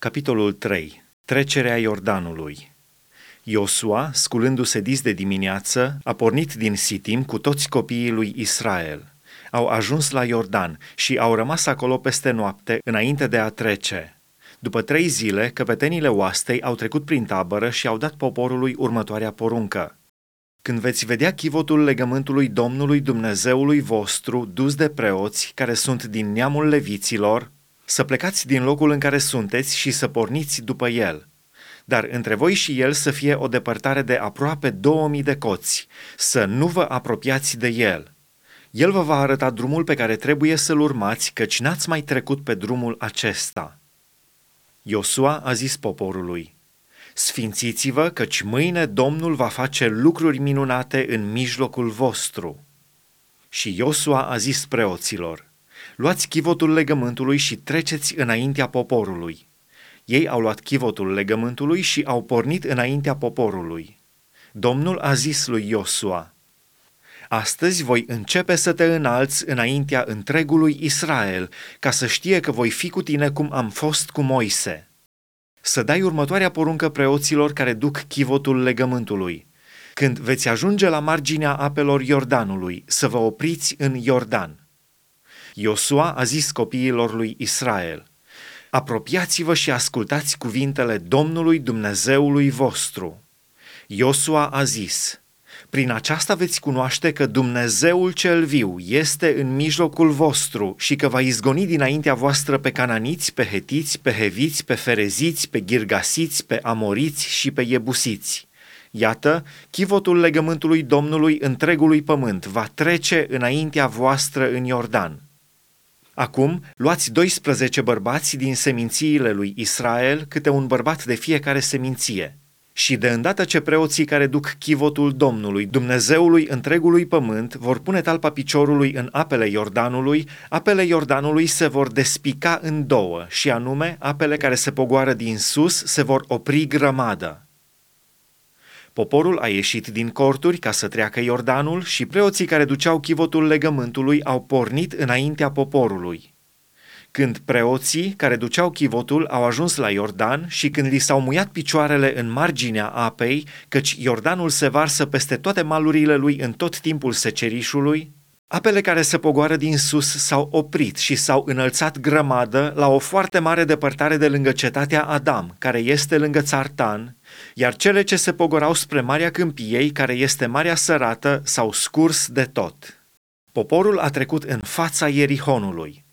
Capitolul 3. Trecerea Iordanului. Iosua, sculându-se dis de dimineață, a pornit din Sitim cu toți copiii lui Israel. Au ajuns la Iordan și au rămas acolo peste noapte, înainte de a trece. După 3 zile, căpetenile oastei au trecut prin tabără și au dat poporului următoarea poruncă. Când veți vedea chivotul legământului Domnului Dumnezeului vostru, dus de preoți, care sunt din neamul leviților, să plecați din locul în care sunteți și să porniți după el. Dar între voi și el să fie o depărtare de aproape 2000 de coți, să nu vă apropiați de el. El vă va arăta drumul pe care trebuie să-l urmați, căci n-ați mai trecut pe drumul acesta. Iosua a zis poporului: sfințiți-vă, căci mâine Domnul va face lucruri minunate în mijlocul vostru. Și Iosua a zis preoților: luați chivotul legământului și treceți înaintea poporului. Ei au luat chivotul legământului și au pornit înaintea poporului. Domnul a zis lui Iosua: astăzi voi începe să te înalți înaintea întregului Israel, ca să știe că voi fi cu tine cum am fost cu Moise. Să dai următoarea poruncă preoților care duc chivotul legământului. Când veți ajunge la marginea apelor Iordanului, să vă opriți în Iordan. Iosua a zis copiilor lui Israel: apropiați-vă și ascultați cuvintele Domnului Dumnezeului vostru. Iosua a zis: prin aceasta veți cunoaște că Dumnezeul cel viu este în mijlocul vostru și că va izgoni dinaintea voastră pe cananiți, pe hetiți, pe heviți, pe fereziți, pe girgasiți, pe amoriți și pe iebusiți. Iată, chivotul legământului Domnului întregului pământ va trece înaintea voastră în Iordan. Acum, luați 12 bărbați din semințiile lui Israel, câte un bărbat de fiecare seminție. Și de îndată ce preoții care duc chivotul Domnului, Dumnezeului întregului pământ, vor pune talpa piciorului în apele Iordanului, apele Iordanului se vor despica în două, și anume, apele care se pogoară din sus se vor opri grămadă. Poporul a ieșit din corturi ca să treacă Iordanul și preoții care duceau chivotul legământului au pornit înaintea poporului. Când preoții care duceau chivotul au ajuns la Iordan și când li s-au muiat picioarele în marginea apei, căci Iordanul se varsă peste toate malurile lui în tot timpul secerișului, apele care se pogoară din sus s-au oprit și s-au înălțat grămadă la o foarte mare depărtare de lângă cetatea Adam, care este lângă Țartan, iar cele ce se pogorau spre Marea Câmpiei, care este Marea Sărată, s-au scurs de tot. Poporul a trecut în fața Ierihonului.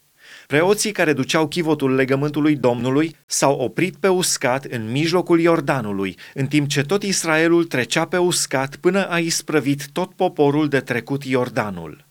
Preoții care duceau chivotul legământului Domnului s-au oprit pe uscat în mijlocul Iordanului, în timp ce tot Israelul trecea pe uscat până a isprăvit tot poporul de trecut Iordanul.